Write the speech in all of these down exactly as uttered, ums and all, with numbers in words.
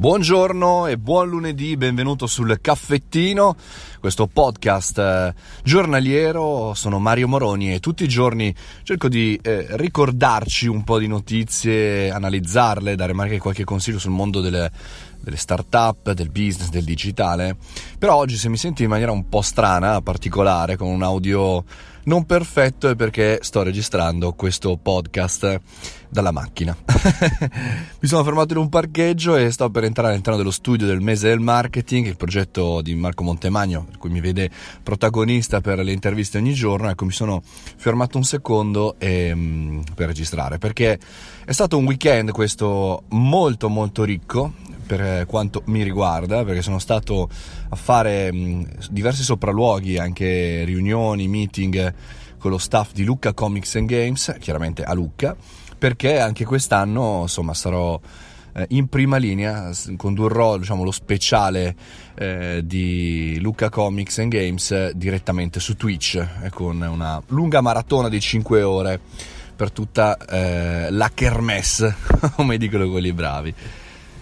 Buongiorno e buon lunedì, benvenuto sul Caffettino, questo podcast giornaliero. Sono Mario Moroni e tutti i giorni cerco di eh, ricordarci un po' di notizie, analizzarle, dare magari qualche consiglio sul mondo delle, delle start-up, del business, del digitale. Però oggi, se mi senti in maniera un po' strana, particolare, con un audio non perfetto, è perché sto registrando questo podcast dalla macchina. Mi sono fermato in un parcheggio e sto per entrare all'interno dello studio del Mese del Marketing, il progetto di Marco Montemagno, per cui mi vede protagonista per le interviste ogni giorno. Ecco, mi sono fermato un secondo e, mh, per registrare, perché è stato un weekend questo molto molto ricco per quanto mi riguarda, perché sono stato a fare diversi sopralluoghi, anche riunioni, meeting con lo staff di Lucca Comics and Games, chiaramente a Lucca, perché anche quest'anno, insomma, sarò in prima linea, condurrò, diciamo, lo speciale eh, di Lucca Comics and Games direttamente su Twitch, con una lunga maratona di cinque ore per tutta eh, la kermesse, come dicono quelli bravi.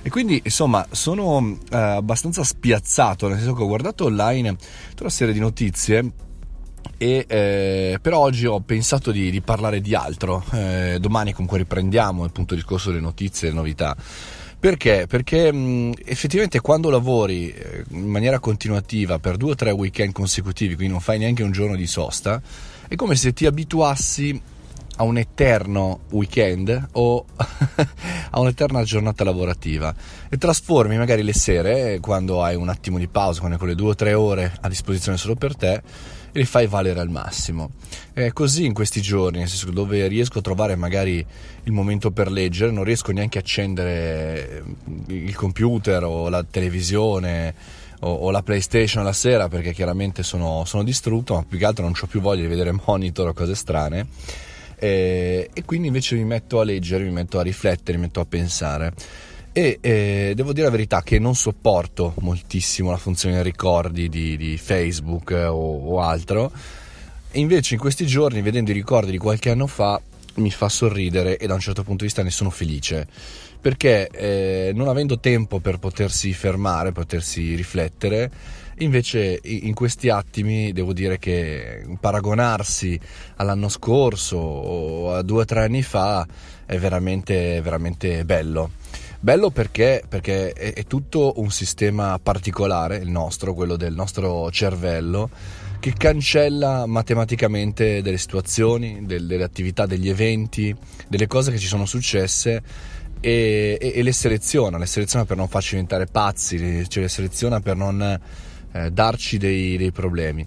E quindi, insomma, sono eh, abbastanza spiazzato, nel senso che ho guardato online tutta una serie di notizie e eh, però oggi ho pensato di, di parlare di altro. Eh, domani comunque riprendiamo il punto discorso delle notizie e delle novità. Perché? Perché mh, effettivamente quando lavori in maniera continuativa per due o tre weekend consecutivi, quindi non fai neanche un giorno di sosta, è come se ti abituassi a un eterno weekend o a un'eterna giornata lavorativa e trasformi magari le sere, quando hai un attimo di pausa, quando hai quelle due o tre ore a disposizione solo per te, e li fai valere al massimo. È così in questi giorni, nel senso, dove riesco a trovare magari il momento per leggere, non riesco neanche a accendere il computer o la televisione O, o la PlayStation la sera, perché chiaramente sono, sono distrutto, ma più che altro non c'ho più voglia di vedere monitor o cose strane, e, e quindi invece mi metto a leggere, mi metto a riflettere, mi metto a pensare e eh, devo dire la verità che non sopporto moltissimo la funzione ricordi di, di Facebook o, o altro. E invece in questi giorni, vedendo i ricordi di qualche anno fa, mi fa sorridere e da un certo punto di vista ne sono felice, perché eh, non avendo tempo per potersi fermare, potersi riflettere, invece in questi attimi devo dire che paragonarsi all'anno scorso o a due o tre anni fa è veramente veramente bello. Bello perché, perché è, è tutto un sistema particolare, il nostro, quello del nostro cervello, che cancella matematicamente delle situazioni, delle, delle attività, degli eventi, delle cose che ci sono successe e, e, e le seleziona, le seleziona per non farci diventare pazzi, le, cioè le seleziona per non eh, darci dei, dei problemi.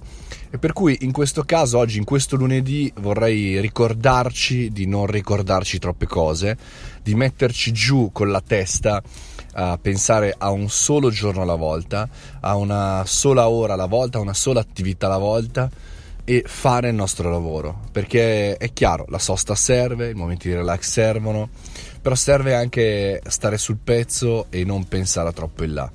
E per cui in questo caso oggi, in questo lunedì, vorrei ricordarci di non ricordarci troppe cose, di metterci giù con la testa a pensare a un solo giorno alla volta, a una sola ora alla volta, a una sola attività alla volta, e fare il nostro lavoro. Perché è chiaro, la sosta serve, i momenti di relax servono, però serve anche stare sul pezzo e non pensare troppo in là.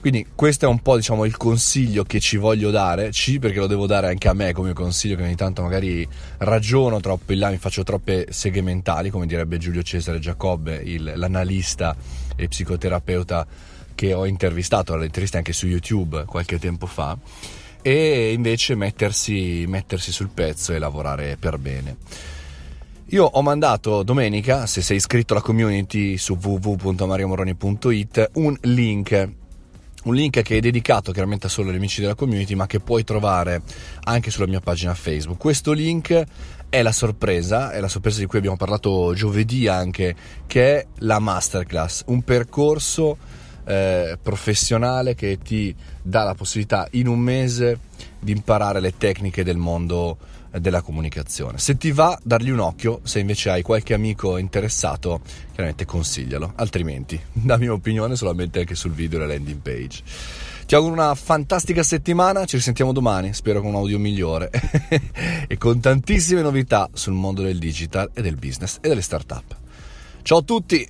Quindi questo è un po', diciamo, il consiglio che ci voglio dare, ci perché lo devo dare anche a me come consiglio, che ogni tanto magari ragiono troppo in là, mi faccio troppe seghe mentali, come direbbe Giulio Cesare Giacobbe, il, l'analista e psicoterapeuta che ho intervistato, l'intervista anche su YouTube qualche tempo fa, e invece mettersi, mettersi sul pezzo e lavorare per bene. Io ho mandato domenica, se sei iscritto alla community su w w w punto mario moroni punto i t, un link un link che è dedicato chiaramente solo agli amici della community, ma che puoi trovare anche sulla mia pagina Facebook. Questo link è la sorpresa, è la sorpresa di cui abbiamo parlato giovedì anche, che è la masterclass, un percorso eh, professionale che ti dà la possibilità in un mese di imparare le tecniche del mondo eh, della comunicazione. Se ti va, dargli un occhio. Se invece hai qualche amico interessato, chiaramente consiglialo, altrimenti la mia opinione solamente anche sul video e la landing page. Ti auguro una fantastica settimana, ci risentiamo domani, spero con un audio migliore e con tantissime novità sul mondo del digital e del business e delle startup. Ciao a tutti!